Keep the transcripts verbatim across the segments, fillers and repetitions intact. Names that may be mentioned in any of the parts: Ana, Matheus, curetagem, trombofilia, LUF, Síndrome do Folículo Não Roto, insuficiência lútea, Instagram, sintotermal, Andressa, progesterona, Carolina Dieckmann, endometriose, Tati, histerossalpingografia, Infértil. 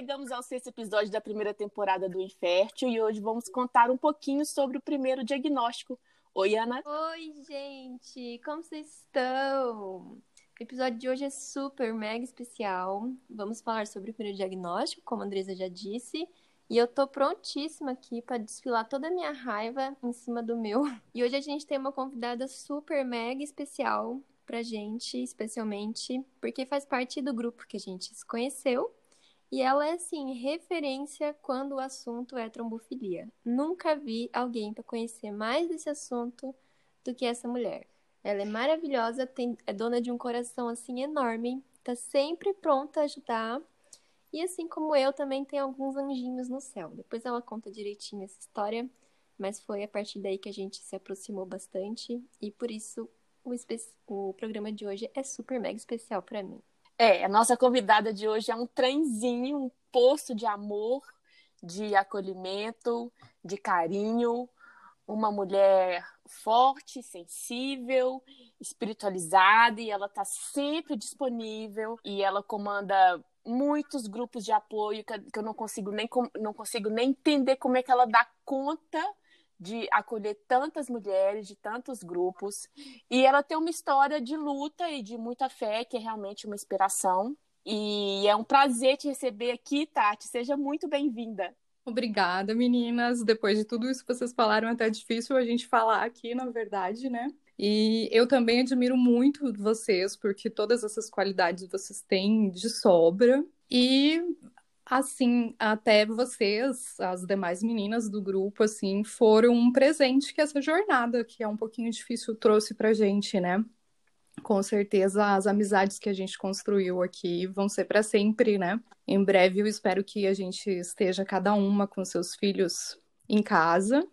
chegamos ao sexto episódio da primeira temporada do Infértil e hoje vamos contar um pouquinho sobre o primeiro diagnóstico. Oi, Ana! Oi, gente! Como vocês estão? O episódio de hoje é super, mega especial. Vamos falar sobre o primeiro diagnóstico, como a Andressa já disse. E eu tô prontíssima aqui pra desfilar toda a minha raiva em cima do meu. E hoje a gente tem uma convidada super, mega especial pra gente, especialmente porque faz parte do grupo que a gente se conheceu. E ela é, assim, referência quando o assunto é trombofilia. Nunca vi alguém para conhecer mais desse assunto do que essa mulher. Ela é maravilhosa, tem, é dona de um coração, assim, enorme. Tá sempre pronta a ajudar. E assim como eu, também tem alguns anjinhos no céu. Depois ela conta direitinho essa história. Mas foi a partir daí que a gente se aproximou bastante. E por isso o, espe- o programa de hoje é super mega especial para mim. É, a nossa convidada de hoje é um trenzinho, um poço de amor, de acolhimento, de carinho. Uma mulher forte, sensível, espiritualizada, e ela está sempre disponível. E ela comanda muitos grupos de apoio que eu não consigo nem, não consigo nem entender como é que ela dá conta de acolher tantas mulheres, de tantos grupos. E ela tem uma história de luta e de muita fé, que é realmente uma inspiração. E é um prazer te receber aqui, Tati. Seja muito bem-vinda. Obrigada, meninas. Depois de tudo isso que vocês falaram, é até difícil a gente falar aqui, na verdade, né? E eu também admiro muito vocês, porque todas essas qualidades vocês têm de sobra. E... assim, até vocês, as demais meninas do grupo, assim, foram um presente que essa jornada, que é um pouquinho difícil, trouxe pra gente, né? Com certeza as amizades que a gente construiu aqui vão ser pra sempre, né? Em breve eu espero que a gente esteja cada uma com seus filhos em casa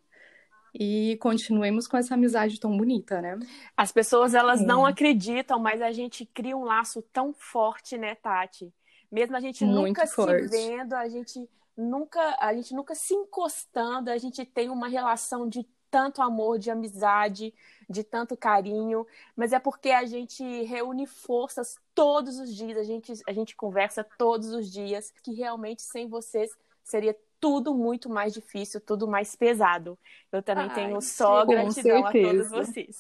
e continuemos com essa amizade tão bonita, né? As pessoas, elas Sim. não acreditam, mas a gente cria um laço tão forte, né, Tati? Mesmo a gente Muito nunca forte. se vendo, a gente nunca, a gente nunca se encostando, a gente tem uma relação de tanto amor, de amizade, de tanto carinho, mas é porque a gente reúne forças todos os dias, a gente, a gente conversa todos os dias, que realmente sem vocês seria tudo muito mais difícil, tudo mais pesado. Eu também Ai, tenho só gratidão certeza. a todos vocês.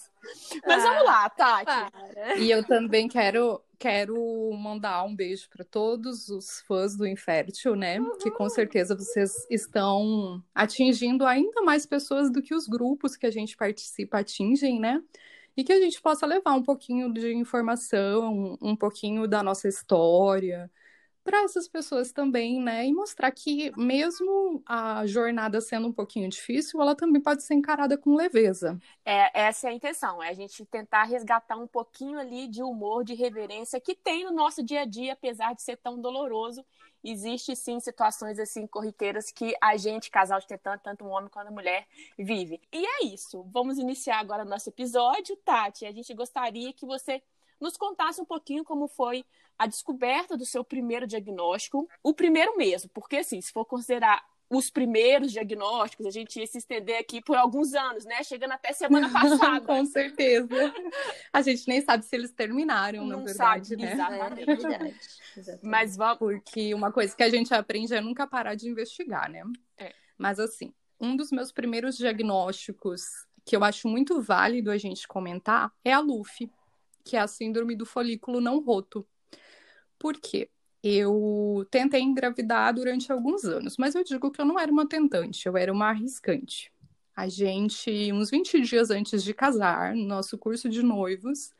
Mas ah, vamos lá, Tati. Para. E eu também quero, quero mandar um beijo para todos os fãs do Infértil, né? Uhum. Que com certeza vocês estão atingindo ainda mais pessoas do que os grupos que a gente participa atingem, né? E que a gente possa levar um pouquinho de informação, um pouquinho da nossa história para essas pessoas também, né? E mostrar que mesmo a jornada sendo um pouquinho difícil, ela também pode ser encarada com leveza. É, essa é a intenção, é a gente tentar resgatar um pouquinho ali de humor, de reverência que tem no nosso dia a dia, apesar de ser tão doloroso. Existe sim situações assim corriqueiras que a gente, casal de tanto, tanto um homem quanto a mulher, vive. E é isso, vamos iniciar agora o nosso episódio, Tati. A gente gostaria que você nos contasse um pouquinho como foi a descoberta do seu primeiro diagnóstico, o primeiro mesmo, porque assim, se for considerar os primeiros diagnósticos, a gente ia se estender aqui por alguns anos, né? Chegando até semana passada. Com certeza. A gente nem sabe se eles terminaram, Não na verdade, sabe, né? Exatamente. É verdade. Exatamente. Mas vamos... Porque uma coisa que a gente aprende é nunca parar de investigar, né? É. Mas assim, um dos meus primeiros diagnósticos que eu acho muito válido a gente comentar é a L U F, que é a Síndrome do Folículo Não Roto. Por quê? Eu tentei engravidar durante alguns anos, mas eu digo que eu não era uma tentante, eu era uma arriscante. A gente, uns vinte dias antes de casar, no nosso curso de noivos,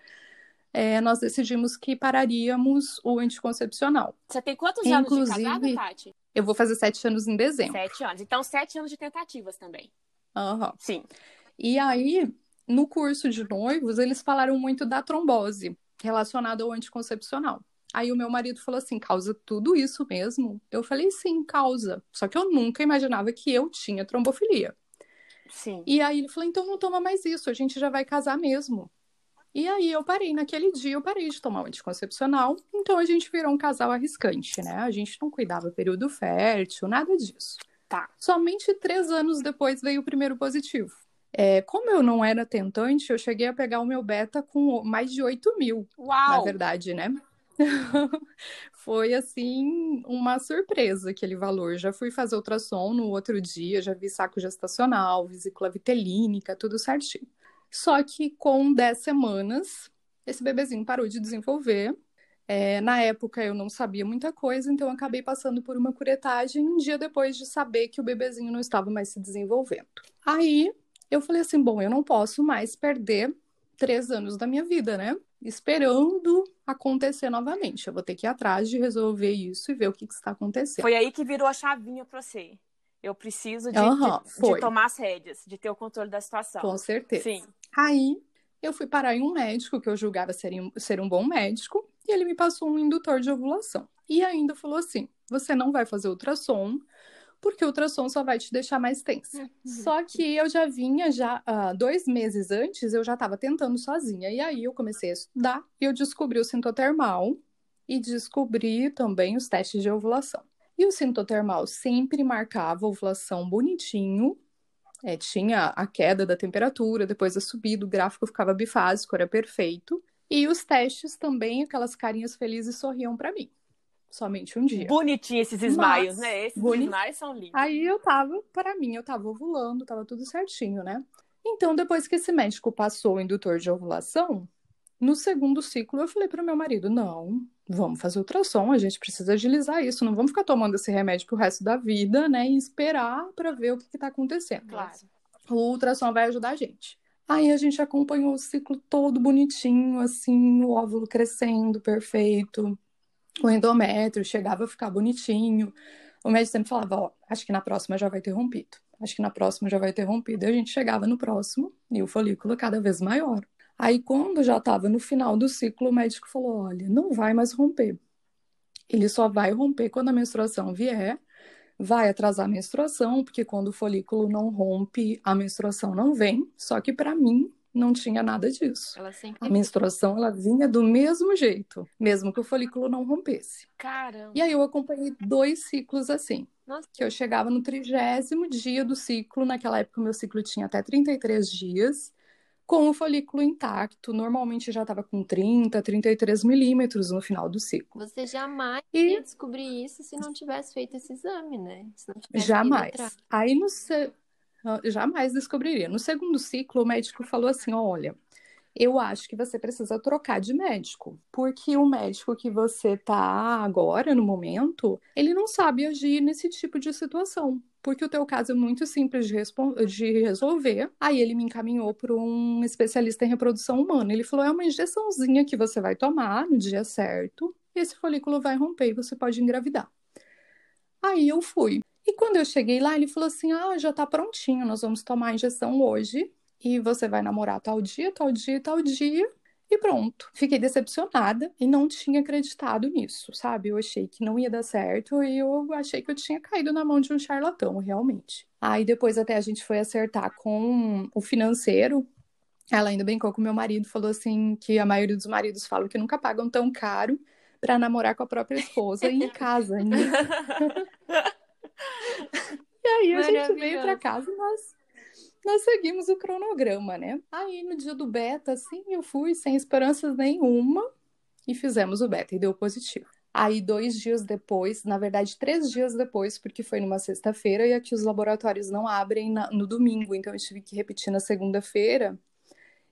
é, nós decidimos que pararíamos o anticoncepcional. Você tem quantos Inclusive, anos de casada, Tati? Eu vou fazer sete anos em dezembro. Sete anos. Então, sete anos de tentativas também. Aham. Uhum. Sim. E aí... no curso de noivos, eles falaram muito da trombose relacionada ao anticoncepcional. Aí o meu marido falou assim, causa tudo isso mesmo? Eu falei, sim, causa. Só que eu nunca imaginava que eu tinha trombofilia. Sim. E aí ele falou, então não toma mais isso, a gente já vai casar mesmo. E aí eu parei, naquele dia eu parei de tomar o anticoncepcional, então a gente virou um casal arriscante, né? A gente não cuidava período fértil, nada disso. Tá. Somente três anos depois veio o primeiro positivo. É, como eu não era tentante, eu cheguei a pegar o meu beta com mais de oito mil, Uau! na verdade, né? Foi, assim, uma surpresa aquele valor. Já fui fazer ultrassom no outro dia, já vi saco gestacional, vesícula vitelínica, tudo certinho. Só que com dez semanas, esse bebezinho parou de desenvolver. É, na época eu não sabia muita coisa, então eu acabei passando por uma curetagem um dia depois de saber que o bebezinho não estava mais se desenvolvendo. Aí eu falei assim, bom, eu não posso mais perder três anos da minha vida, né? Esperando acontecer novamente. Eu vou ter que ir atrás de resolver isso e ver o que, que está acontecendo. Foi aí que virou a chavinha para você. Eu preciso de, uhum, de, de tomar as rédeas, de ter o controle da situação. Com certeza. Sim. Aí eu fui parar em um médico que eu julgava ser, ser um bom médico, e ele me passou um indutor de ovulação. E ainda falou assim, você não vai fazer ultrassom, porque o ultrassom só vai te deixar mais tensa. Uhum. Só que eu já vinha, já uh, dois meses antes, eu já estava tentando sozinha. E aí eu comecei a estudar e eu descobri o sintotermal e descobri também os testes de ovulação. E o sintotermal sempre marcava ovulação bonitinho, é, tinha a queda da temperatura, depois a subida, o gráfico ficava bifásico, era perfeito. E os testes também, aquelas carinhas felizes sorriam para mim. Somente um dia. Bonitinho esses smiles, mas, né? Esses boni... smiles são lindos. Aí eu tava, para mim, eu tava ovulando, tava tudo certinho, né? Então, depois que esse médico passou o indutor de ovulação, no segundo ciclo eu falei pro meu marido, não, vamos fazer ultrassom, a gente precisa agilizar isso, não vamos ficar tomando esse remédio pro resto da vida, né? E esperar para ver o que que tá acontecendo. Claro. O ultrassom vai ajudar a gente. Aí a gente acompanhou o ciclo todo bonitinho, assim, o óvulo crescendo, perfeito. O endométrio chegava a ficar bonitinho. O médico sempre falava, ó, acho que na próxima já vai ter rompido. Acho que na próxima já vai ter rompido. E a gente chegava no próximo e o folículo cada vez maior. Aí quando já estava no final do ciclo, o médico falou, olha, não vai mais romper. Ele só vai romper quando a menstruação vier. Vai atrasar a menstruação, porque quando o folículo não rompe, a menstruação não vem. Só que pra mim, não tinha nada disso. Ela sempre... A menstruação, ela vinha do mesmo jeito, mesmo que o folículo não rompesse. Caramba! E aí eu acompanhei dois ciclos assim. Nossa. Que eu chegava no trigésimo dia do ciclo, naquela época o meu ciclo tinha até trinta e três dias, com o folículo intacto, normalmente já estava com trinta, trinta e três milímetros no final do ciclo. Você jamais e... ia descobrir isso se não tivesse feito esse exame, né? Se não tivesse jamais. Aí no se... Jamais descobriria. No segundo ciclo, o médico falou assim, olha, eu acho que você precisa trocar de médico, porque o médico que você tá agora, no momento, ele não sabe agir nesse tipo de situação. Porque o teu caso é muito simples de, respon- de resolver. Aí ele me encaminhou para um especialista em reprodução humana. Ele falou, é uma injeçãozinha que você vai tomar no dia certo. E esse folículo vai romper e você pode engravidar. Aí eu fui. E quando eu cheguei lá, ele falou assim, ah, já tá prontinho, nós vamos tomar a injeção hoje. E você vai namorar tal dia, tal dia, tal dia. E pronto. Fiquei decepcionada e não tinha acreditado nisso, sabe? Eu achei que não ia dar certo e eu achei que eu tinha caído na mão de um charlatão, realmente. Aí depois até a gente foi acertar com o financeiro. Ela ainda brincou com o meu marido, falou assim que a maioria dos maridos falam que nunca pagam tão caro pra namorar com a própria esposa em casa ainda. E aí a gente veio pra casa e nós... Nós seguimos o cronograma, né? Aí no dia do beta, assim, eu fui sem esperanças nenhuma e fizemos o beta e deu positivo. Aí dois dias depois, na verdade três dias depois, porque foi numa sexta-feira e aqui os laboratórios não abrem na, no domingo, então eu tive que repetir na segunda-feira,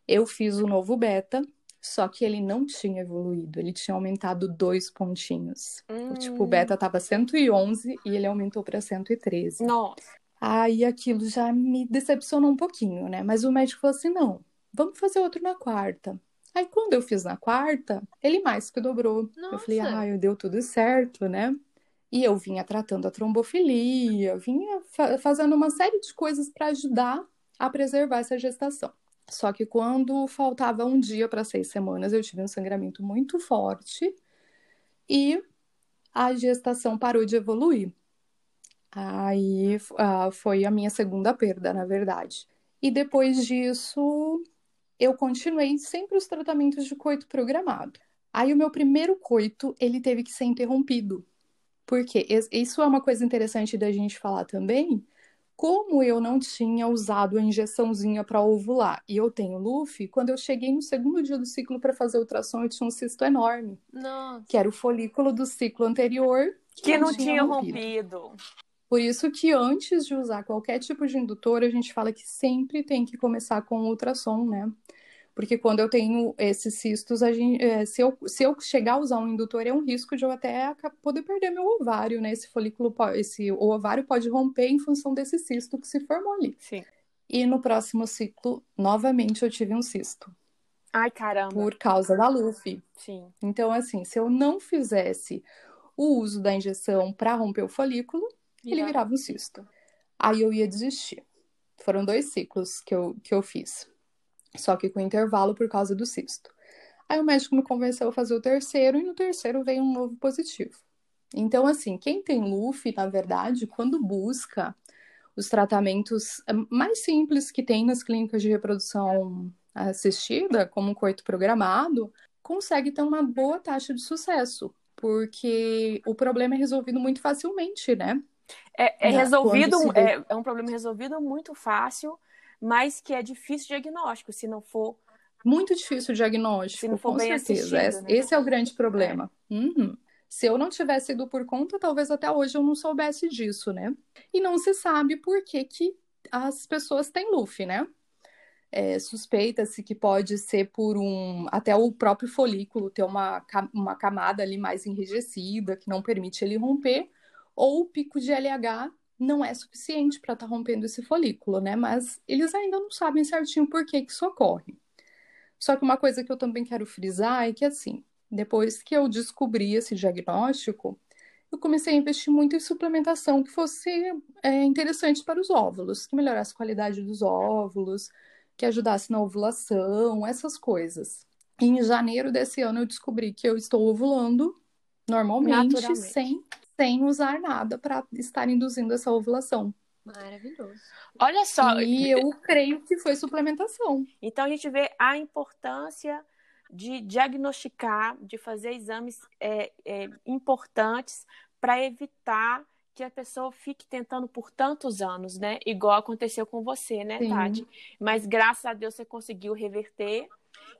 eu fiz o novo beta, só que ele não tinha evoluído, ele tinha aumentado dois pontinhos. Hum. Tipo, o beta tava cento e onze e ele aumentou pra cento e treze. Nossa! Aí aquilo já me decepcionou um pouquinho, né? Mas o médico falou assim, não, vamos fazer outro na quarta. Aí quando eu fiz na quarta, ele mais que dobrou. Nossa. Eu falei, ah, eu deu tudo certo, né? E eu vinha tratando a trombofilia, vinha fa- fazendo uma série de coisas para ajudar a preservar essa gestação. Só que quando faltava um dia para seis semanas, eu tive um sangramento muito forte e a gestação parou de evoluir. Aí uh, foi a minha segunda perda, na verdade. E depois disso, eu continuei sempre os tratamentos de coito programado. Aí o meu primeiro coito, ele teve que ser interrompido. Porque isso é uma coisa interessante da gente falar também, Como eu não tinha usado a injeçãozinha para ovular e eu tenho L U F, quando eu cheguei no segundo dia do ciclo para fazer ultrassom, eu tinha um cisto enorme. Nossa. Que era o folículo do ciclo anterior que, que não, não tinha, tinha rompido. rompido. Por isso que antes de usar qualquer tipo de indutor, a gente fala que sempre tem que começar com ultrassom, né? Porque quando eu tenho esses cistos, a gente, se, eu, se eu chegar a usar um indutor, é um risco de eu até poder perder meu ovário, né? Esse folículo, esse, o ovário pode romper em função desse cisto que se formou ali. Sim. E no próximo ciclo, novamente, eu tive um cisto. Ai, caramba. Por causa da L U F. Sim. Então, assim, se eu não fizesse o uso da injeção para romper o folículo, yeah. ele virava um cisto. Aí eu ia desistir. Foram dois ciclos que eu, que eu fiz. Só que com intervalo por causa do cisto. Aí o médico me convenceu a fazer o terceiro, e no terceiro veio um novo positivo. Então, assim, quem tem L U F, na verdade, quando busca os tratamentos mais simples que tem nas clínicas de reprodução assistida, como um coito programado, consegue ter uma boa taxa de sucesso, porque o problema é resolvido muito facilmente, né? É, é resolvido, se... é, é um problema resolvido muito fácil, mas que é difícil o diagnóstico, se não for... Muito difícil o diagnóstico, se não for com bem certeza. Assistido, né? Esse é o grande problema. É. Uhum. Se eu não tivesse ido por conta, talvez até hoje eu não soubesse disso, né? E não se sabe por que, que as pessoas têm L U F, né? É, suspeita-se que pode ser por um... Até o próprio folículo ter uma, uma camada ali mais enrijecida, que não permite ele romper, ou o pico de L H... não é suficiente para estar tá rompendo esse folículo, né? Mas eles ainda não sabem certinho por que, que isso ocorre. Só que uma coisa que eu também quero frisar é que, assim, depois que eu descobri esse diagnóstico, eu comecei a investir muito em suplementação que fosse é, interessante para os óvulos, que melhorasse a qualidade dos óvulos, que ajudasse na ovulação, essas coisas. E em janeiro desse ano eu descobri que eu estou ovulando normalmente, sem... sem usar nada para estar induzindo essa ovulação. Maravilhoso. Olha só. E eu creio que foi suplementação. Então a gente vê a importância de diagnosticar, de fazer exames é, é, importantes para evitar que a pessoa fique tentando por tantos anos, né? Igual aconteceu com você, né, Sim. Tati? Mas graças a Deus você conseguiu reverter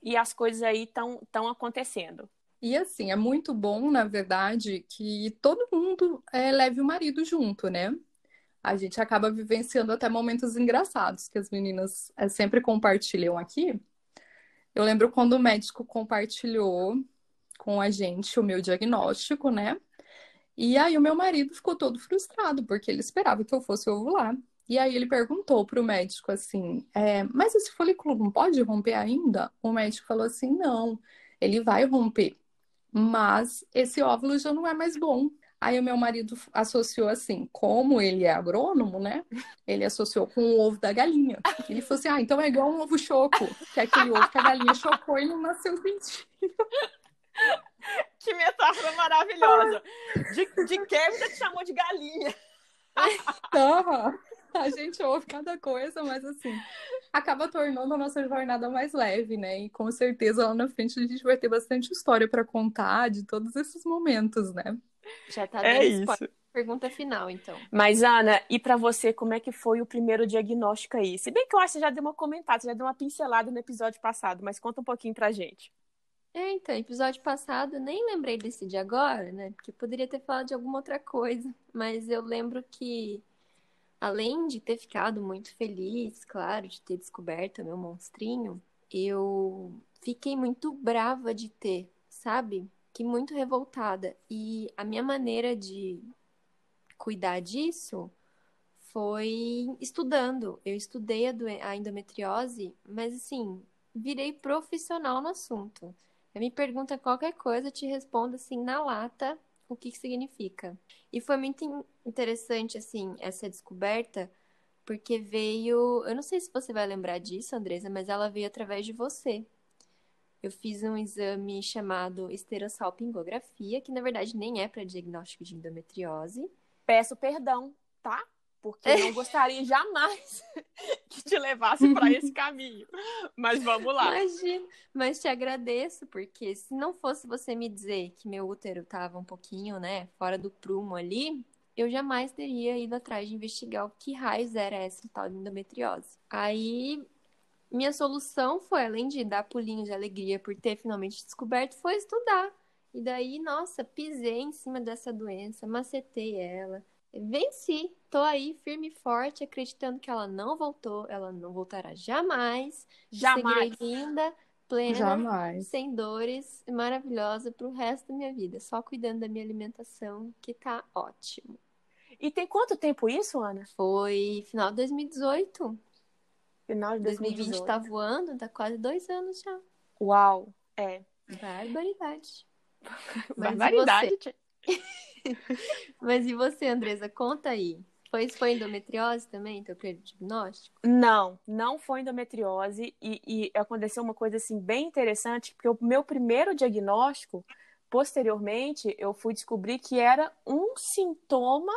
e as coisas aí estão estão acontecendo. E assim, é muito bom, na verdade, que todo mundo é, leve o marido junto, né? A gente acaba vivenciando até momentos engraçados que as meninas é, sempre compartilham aqui. Eu lembro quando o médico compartilhou com a gente o meu diagnóstico, né? E aí o meu marido ficou todo frustrado, porque ele esperava que eu fosse ovular. E aí ele perguntou pro médico assim, é, mas esse folículo não pode romper ainda? O médico falou assim, não, ele vai romper. Mas esse óvulo já não é mais bom. Aí o meu marido associou assim, como ele é agrônomo, né? Ele associou com o ovo da galinha. Ele falou assim, ah, então é igual um ovo choco. Que é aquele ovo que a galinha chocou e não nasceu sentido. Que metáfora maravilhosa. De, de quebra te chamou de galinha. Então, a gente ouve cada coisa, mas assim, acaba tornando a nossa jornada mais leve, né? E com certeza lá na frente a gente vai ter bastante história para contar de todos esses momentos, né? Já tá dando spoiler. Pergunta final, então. Mas, Ana, e para você, como é que foi o primeiro diagnóstico aí? Se bem que eu acho que você já deu uma comentada, você já deu uma pincelada no episódio passado, mas conta um pouquinho pra gente. É, então, episódio passado, nem lembrei desse de agora, né? Porque poderia ter falado de alguma outra coisa, mas eu lembro que além de ter ficado muito feliz, claro, de ter descoberto meu monstrinho, eu fiquei muito brava de ter, sabe? Que muito revoltada. E a minha maneira de cuidar disso foi estudando. Eu estudei a, doen- a endometriose, mas assim, virei profissional no assunto. Eu me pergunta qualquer coisa, eu te respondo assim, na lata, o que, que significa. E foi muito interessante, assim, essa descoberta, porque veio... Eu não sei se você vai lembrar disso, Andressa, mas ela veio através de você. Eu fiz um exame chamado histerossalpingografia, que, na verdade, nem é para diagnóstico de endometriose. Peço perdão, tá? Porque eu não gostaria jamais que te levasse para esse caminho. Mas vamos lá. Imagina, mas te agradeço, porque se não fosse você me dizer que meu útero estava um pouquinho, né, fora do prumo ali, eu jamais teria ido atrás de investigar o que raios era essa tal de endometriose. Aí, minha solução foi, além de dar pulinhos de alegria por ter finalmente descoberto, foi estudar. E daí, nossa, pisei em cima dessa doença, macetei ela, venci, tô aí firme e forte, acreditando que ela não voltou, ela não voltará jamais. Jamais. Seguirei linda, plena, jamais, sem dores, maravilhosa pro resto da minha vida, só cuidando da minha alimentação, que tá ótimo. E tem quanto tempo isso, Ana? Foi final de dois mil e dezoito. Final de dois mil e dezoito. dois mil e vinte tá voando, tá quase dois anos já. Uau, é. Barbaridade. Barbaridade. Mas, mas e você, Andressa? Conta aí. Foi, foi endometriose também, teu diagnóstico? Não, não foi endometriose. E, e aconteceu uma coisa assim bem interessante, porque o meu primeiro diagnóstico, posteriormente, eu fui descobrir que era um sintoma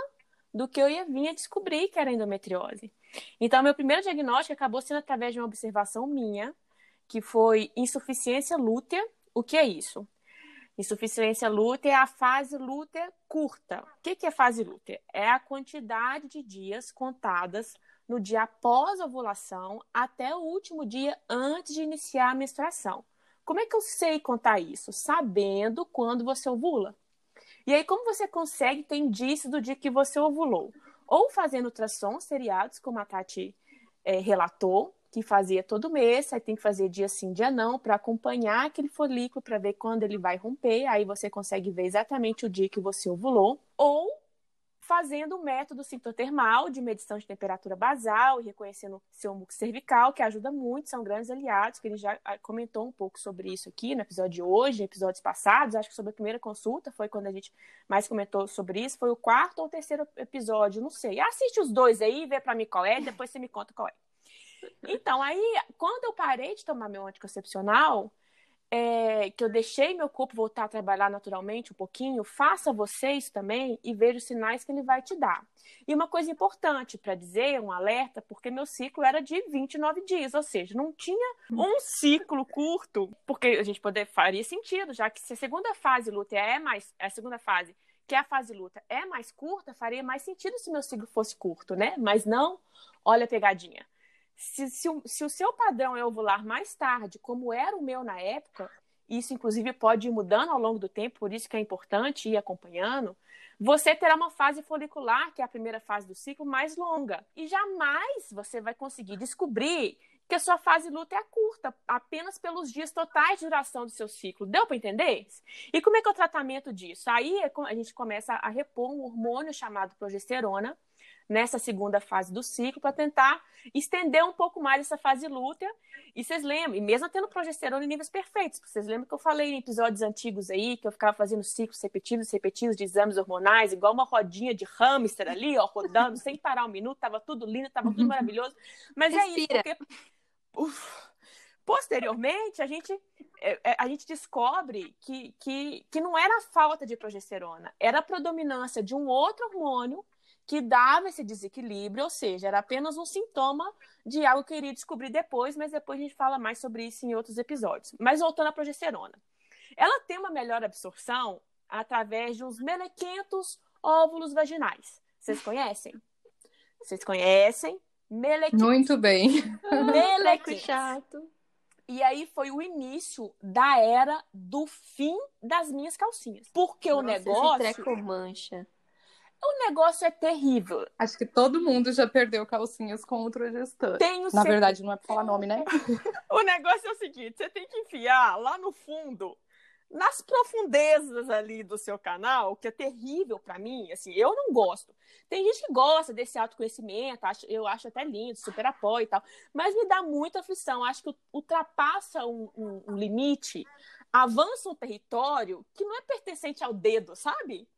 do que eu ia vir a descobrir que era endometriose. Então, meu primeiro diagnóstico acabou sendo através de uma observação minha, que foi insuficiência lútea. O que é isso? Insuficiência lútea é a fase lútea curta. O que, que é fase lútea? É a quantidade de dias contadas no dia após a ovulação até o último dia antes de iniciar a menstruação. Como é que eu sei contar isso? Sabendo quando você ovula. E aí, como você consegue ter indício do dia que você ovulou? Ou fazendo ultrassons seriados, como a Tati é, relatou, que fazia todo mês, aí tem que fazer dia sim, dia não, para acompanhar aquele folículo, para ver quando ele vai romper, aí você consegue ver exatamente o dia que você ovulou, ou fazendo o método sintotermal de medição de temperatura basal e reconhecendo seu muco cervical, que ajuda muito, são grandes aliados, que ele já comentou um pouco sobre isso aqui no episódio de hoje, episódios passados, acho que sobre a primeira consulta, foi quando a gente mais comentou sobre isso, foi o quarto ou o terceiro episódio, não sei. Assiste os dois aí, vê para mim qual é, depois você me conta qual é. Então, aí, quando eu parei de tomar meu anticoncepcional, é, que eu deixei meu corpo voltar a trabalhar naturalmente um pouquinho, faça você isso também e veja os sinais que ele vai te dar. E uma coisa importante para dizer, um alerta, porque meu ciclo era de vinte e nove dias, ou seja, não tinha um ciclo curto, porque a gente poder, faria sentido, já que se a segunda fase lútea é mais, a segunda fase, que é a fase lútea, é mais curta, faria mais sentido se meu ciclo fosse curto, né? Mas não, olha a pegadinha. Se, se, se o seu padrão é ovular mais tarde, como era o meu na época, isso inclusive pode ir mudando ao longo do tempo, por isso que é importante ir acompanhando, você terá uma fase folicular, que é a primeira fase do ciclo, mais longa. E jamais você vai conseguir descobrir que a sua fase lútea é curta, apenas pelos dias totais de duração do seu ciclo. Deu para entender? E como é que é o tratamento disso? Aí a gente começa a repor um hormônio chamado progesterona, nessa segunda fase do ciclo, para tentar estender um pouco mais essa fase lútea. E vocês lembram, e mesmo tendo progesterona em níveis perfeitos, vocês lembram que eu falei em episódios antigos aí, que eu ficava fazendo ciclos repetidos, repetidos de exames hormonais, igual uma rodinha de hamster ali, ó, rodando, sem parar um minuto, tava tudo lindo, tava tudo maravilhoso. Mas respira. É isso, porque... Uf. Posteriormente, a gente, a gente descobre que, que, que não era a falta de progesterona, era a predominância de um outro hormônio que dava esse desequilíbrio, ou seja, era apenas um sintoma de algo que eu iria descobrir depois, mas depois a gente fala mais sobre isso em outros episódios. Mas voltando à progesterona. Ela tem uma melhor absorção através de uns melequentos óvulos vaginais. Vocês conhecem? Vocês conhecem? Melequentos. Muito bem. Melequentos. Chato. E aí foi o início da era do fim das minhas calcinhas. Porque nossa, o negócio... Esse treco mancha. O negócio é terrível. Acho que todo mundo já perdeu calcinhas com o progestor. Tenho Na certeza. verdade, não é pra falar nome, né? O negócio é o seguinte, você tem que enfiar lá no fundo, nas profundezas ali do seu canal, que é terrível pra mim, assim, eu não gosto. Tem gente que gosta desse autoconhecimento, acho, eu acho até lindo, super apoio e tal, mas me dá muita aflição, acho que ultrapassa um, um, um limite, avança um território que não é pertencente ao dedo, sabe?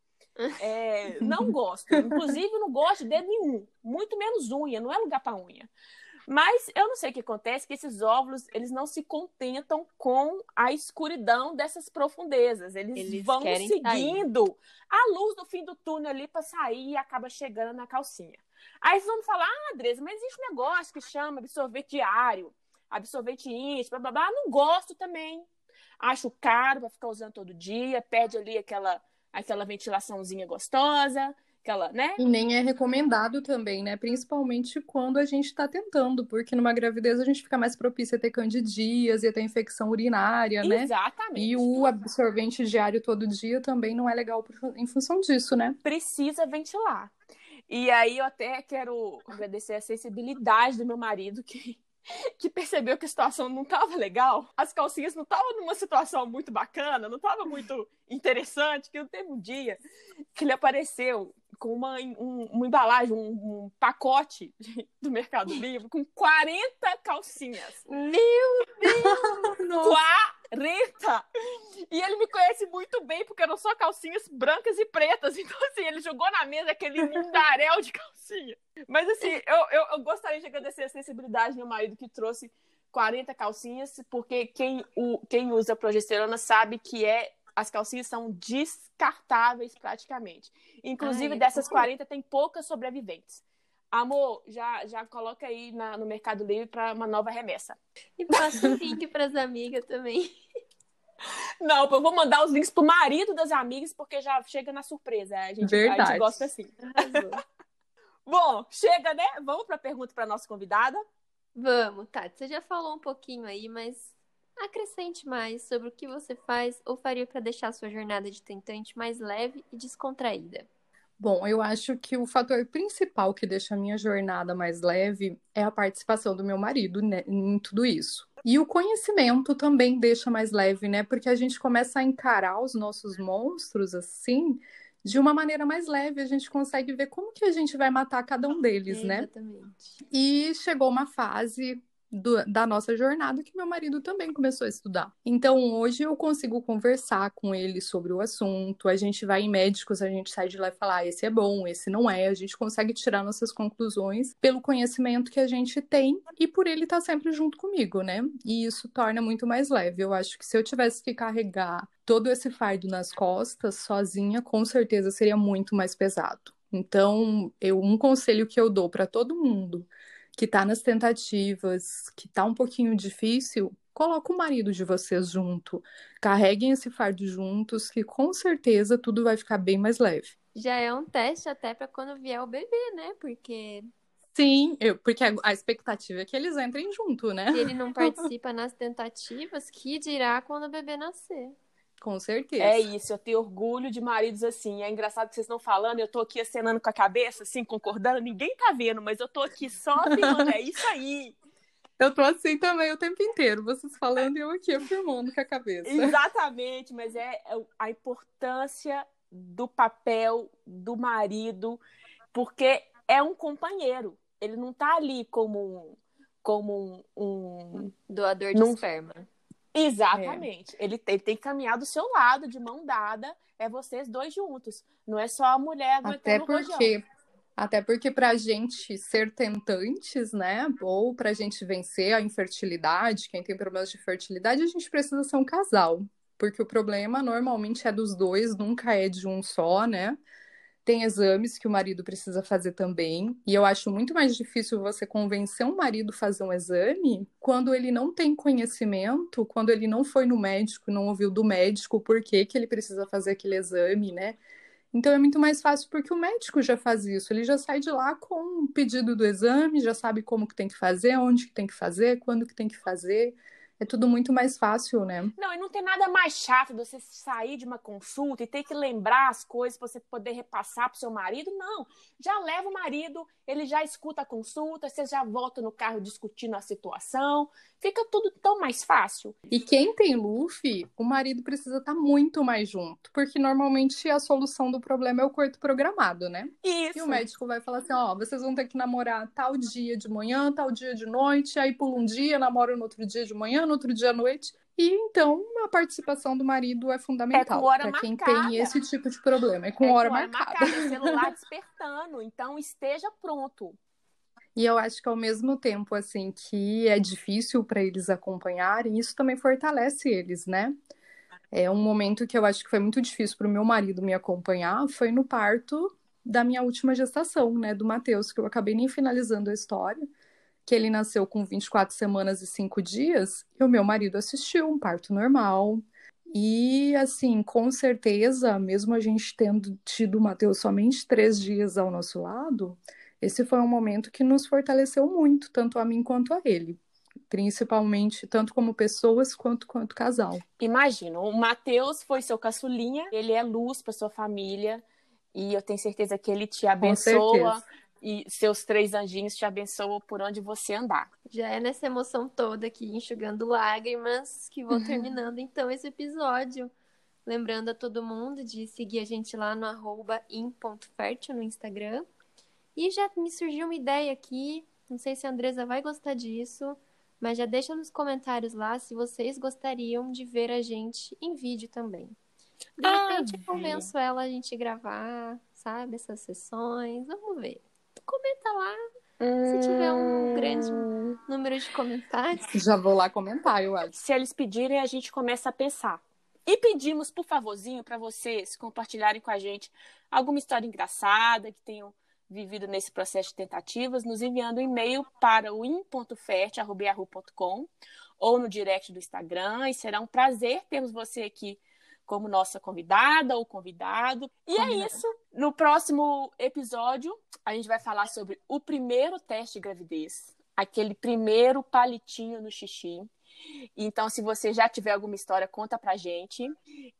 É, não gosto, inclusive não gosto de dedo nenhum, muito menos unha, não é lugar para unha. Mas eu não sei o que acontece, que esses óvulos, eles não se contentam com a escuridão dessas profundezas, eles, eles vão seguindo sair. A luz do fim do túnel ali para sair e acaba chegando na calcinha. Aí vocês vão falar, ah, Andressa, mas existe um negócio que chama absorvente diário, absorvente íntimo, blá, blá, blá. Não gosto também, acho caro para ficar usando todo dia, perde ali aquela... aquela ventilaçãozinha gostosa, aquela, né? E nem é recomendado também, né? Principalmente quando a gente tá tentando, porque numa gravidez a gente fica mais propícia a ter candidíase, a ter infecção urinária, né? Exatamente. E o absorvente diário todo dia também não é legal em função disso, né? Precisa ventilar. E aí eu até quero agradecer a sensibilidade do meu marido, que... que percebeu que a situação não estava legal, as calcinhas não estavam numa situação muito bacana, não estava muito interessante, que teve um dia que ele apareceu com uma, um, uma embalagem, um, um pacote do Mercado Livre com quarenta calcinhas. Meu Deus! Nossa. quarenta! E ele me conhece muito bem, porque eram só calcinhas brancas e pretas. Então, assim, ele jogou na mesa aquele mundaréu de calcinha. Mas, assim, eu, eu, eu gostaria de agradecer a sensibilidade do meu marido, que trouxe quarenta calcinhas, porque quem, o, quem usa progesterona sabe que é... as calcinhas são descartáveis praticamente. Inclusive, ai, dessas quarenta, tem poucas sobreviventes. Amor, já, já coloca aí na, no Mercado Livre para uma nova remessa. E passa o link para as amigas também. Não, eu vou mandar os links pro marido das amigas, porque já chega na surpresa. A gente, a gente gosta assim. Bom, chega, né? Vamos para a pergunta para nossa convidada? Vamos, Tati. Você já falou um pouquinho aí, mas... acrescente mais sobre o que você faz ou faria para deixar a sua jornada de tentante mais leve e descontraída. Bom, eu acho que o fator principal que deixa a minha jornada mais leve é a participação do meu marido, né, em tudo isso. E o conhecimento também deixa mais leve, né? Porque a gente começa a encarar os nossos monstros, assim, de uma maneira mais leve. A gente consegue ver como que a gente vai matar cada um deles, é, né? Exatamente. E chegou uma fase... Do, da nossa jornada, que meu marido também começou a estudar. Então, hoje eu consigo conversar com ele sobre o assunto, a gente vai em médicos, a gente sai de lá e fala, ah, esse é bom, esse não é, a gente consegue tirar nossas conclusões pelo conhecimento que a gente tem e por ele estar sempre junto comigo, né? E isso torna muito mais leve. Eu acho que se eu tivesse que carregar todo esse fardo nas costas sozinha, com certeza seria muito mais pesado. Então, eu, um conselho que eu dou para todo mundo... que tá nas tentativas, que tá um pouquinho difícil, coloca o marido de vocês junto. Carreguem esse fardo juntos, que com certeza tudo vai ficar bem mais leve. Já é um teste até para quando vier o bebê, né? Porque... Sim, eu, porque a, a expectativa é que eles entrem junto, né? Ele não participa nas tentativas, que dirá quando o bebê nascer. Com certeza. É isso, eu tenho orgulho de maridos assim. É engraçado que vocês estão falando, eu tô aqui acenando com a cabeça, assim, concordando. Ninguém tá vendo, mas eu tô aqui só afirmando, é isso aí. Eu tô assim também o tempo inteiro, vocês falando e eu aqui afirmando com a cabeça. Exatamente, mas é a importância do papel do marido, porque é um companheiro. Ele não tá ali como um... como um, um doador de num... esperma. Exatamente, é. ele, ele tem que caminhar do seu lado, de mão dada, é vocês dois juntos, não é só a mulher aguentando o rojão. Até porque pra gente ser tentantes, né, ou pra gente vencer a infertilidade, quem tem problemas de fertilidade, a gente precisa ser um casal, porque o problema normalmente é dos dois, nunca é de um só, né? Tem exames que o marido precisa fazer também. E eu acho muito mais difícil você convencer um marido a fazer um exame quando ele não tem conhecimento, quando ele não foi no médico, não ouviu do médico o porquê que ele precisa fazer aquele exame, né? Então é muito mais fácil porque o médico já faz isso. Ele já sai de lá com o pedido do exame, já sabe como que tem que fazer, onde que tem que fazer, quando que tem que fazer... É tudo muito mais fácil, né? Não, e não tem nada mais chato de você sair de uma consulta e ter que lembrar as coisas para você poder repassar pro seu marido. Não, já leva o marido, ele já escuta a consulta, você já volta no carro discutindo a situação. Fica tudo tão mais fácil. E quem tem L U F, o marido precisa estar muito mais junto, porque normalmente a solução do problema é o coito programado, né? Isso. E o médico vai falar assim, ó, oh, vocês vão ter que namorar tal dia de manhã, tal dia de noite, aí pula um dia, namora no outro dia de manhã, no outro dia à noite. E então a participação do marido é fundamental é para quem tem esse tipo de problema. É com, é com hora, hora marcada. marcada. O celular despertando, então esteja pronto. E eu acho que ao mesmo tempo, assim, que é difícil para eles acompanharem, isso também fortalece eles, né? É um momento que eu acho que foi muito difícil para o meu marido me acompanhar, foi no parto da minha última gestação, né? Do Matheus, que eu acabei nem finalizando a história, que ele nasceu com vinte e quatro semanas e cinco dias, e o meu marido assistiu um parto normal. E, assim, com certeza, mesmo a gente tendo tido o Matheus somente três dias ao nosso lado, esse foi um momento que nos fortaleceu muito, tanto a mim quanto a ele. Principalmente, tanto como pessoas quanto, quanto casal. Imagino, o Matheus foi seu caçulinha, ele é luz para sua família, e eu tenho certeza que ele te abençoa, e seus três anjinhos te abençoam por onde você andar. Já é nessa emoção toda aqui, enxugando lágrimas, que vou terminando então esse episódio. Lembrando a todo mundo de seguir a gente lá no arroba in.fértil no Instagram. E já me surgiu uma ideia aqui, não sei se a Andressa vai gostar disso, mas já deixa nos comentários lá se vocês gostariam de ver a gente em vídeo também. De repente, ah, eu convenço ela a gente gravar, sabe, essas sessões, vamos ver. Comenta lá, hum... se tiver um grande número de comentários. Já vou lá comentar, eu acho. Se eles pedirem, a gente começa a pensar. E pedimos, por favorzinho, para vocês compartilharem com a gente alguma história engraçada que tenham vivido nesse processo de tentativas, nos enviando um e-mail para o in ponto fert arroba yahoo ponto com ou no direct do Instagram, e será um prazer termos você aqui como nossa convidada ou convidado. E Combinado. É isso. No próximo episódio, a gente vai falar sobre o primeiro teste de gravidez, aquele primeiro palitinho no xixi. Então, se você já tiver alguma história, conta pra gente.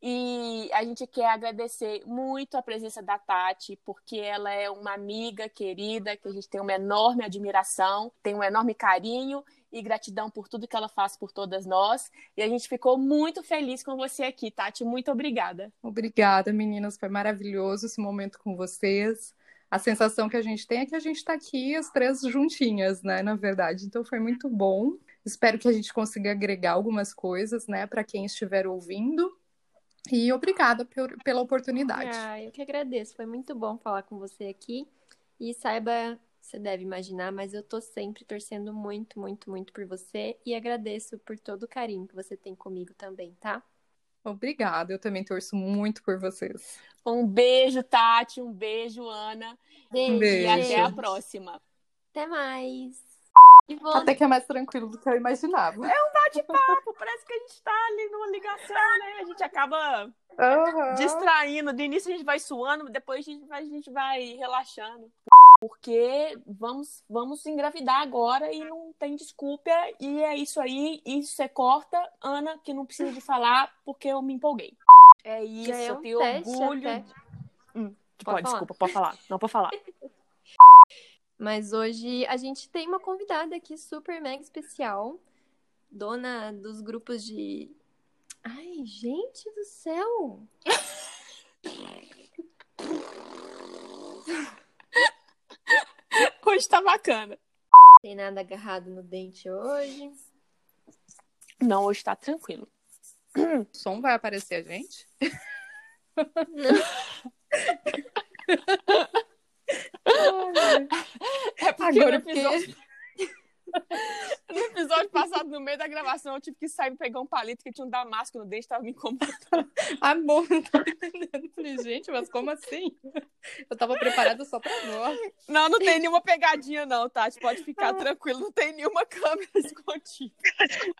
E a gente quer agradecer muito a presença da Tati, porque ela é uma amiga querida, que a gente tem uma enorme admiração, tem um enorme carinho e gratidão por tudo que ela faz por todas nós. E a gente ficou muito feliz com você aqui, Tati. Muito obrigada. Obrigada, meninas. Foi maravilhoso esse momento com vocês. A sensação que a gente tem é que a gente tá aqui as três juntinhas, né? Na verdade. Então, foi muito bom. Espero que a gente consiga agregar algumas coisas, né, para quem estiver ouvindo. E obrigada por, pela oportunidade. Ah, eu que agradeço. Foi muito bom falar com você aqui. E saiba, você deve imaginar, mas eu tô sempre torcendo muito, muito, muito por você. E agradeço por todo o carinho que você tem comigo também, tá? Obrigada. Eu também torço muito por vocês. Um beijo, Tati. Um beijo, Ana. Beijo. Um beijo. E até a próxima. Até mais. Vou... Até que é mais tranquilo do que eu imaginava. É um bate-papo, parece que a gente tá ali numa ligação, né? A gente acaba uhum. distraindo. De início a gente vai suando, depois a gente vai, a gente vai relaxando. Porque vamos, vamos engravidar agora e não tem desculpa. E é isso aí, isso você corta. Ana, que não precisa de falar, porque eu me empolguei. É isso, é um eu tenho teste, orgulho. É de... hum, pode, pode desculpa, pode falar. Não, pode falar. Mas hoje a gente tem uma convidada aqui super mega especial, dona dos grupos de... Ai, gente do céu! Hoje tá bacana. Tem nada agarrado no dente hoje? Não, hoje tá tranquilo. O som vai aparecer a gente? Não. É porque Agora no episódio... no episódio passado, no meio da gravação, eu tive que sair e pegar um palito que tinha um damasco no dente, tava me incomodando. Amor, não tô entendendo. Falei, gente, mas como assim? Eu tava preparada só pra nós. Não, não tem nenhuma pegadinha não, Tati. Pode ficar tranquilo, não tem nenhuma câmera escondida.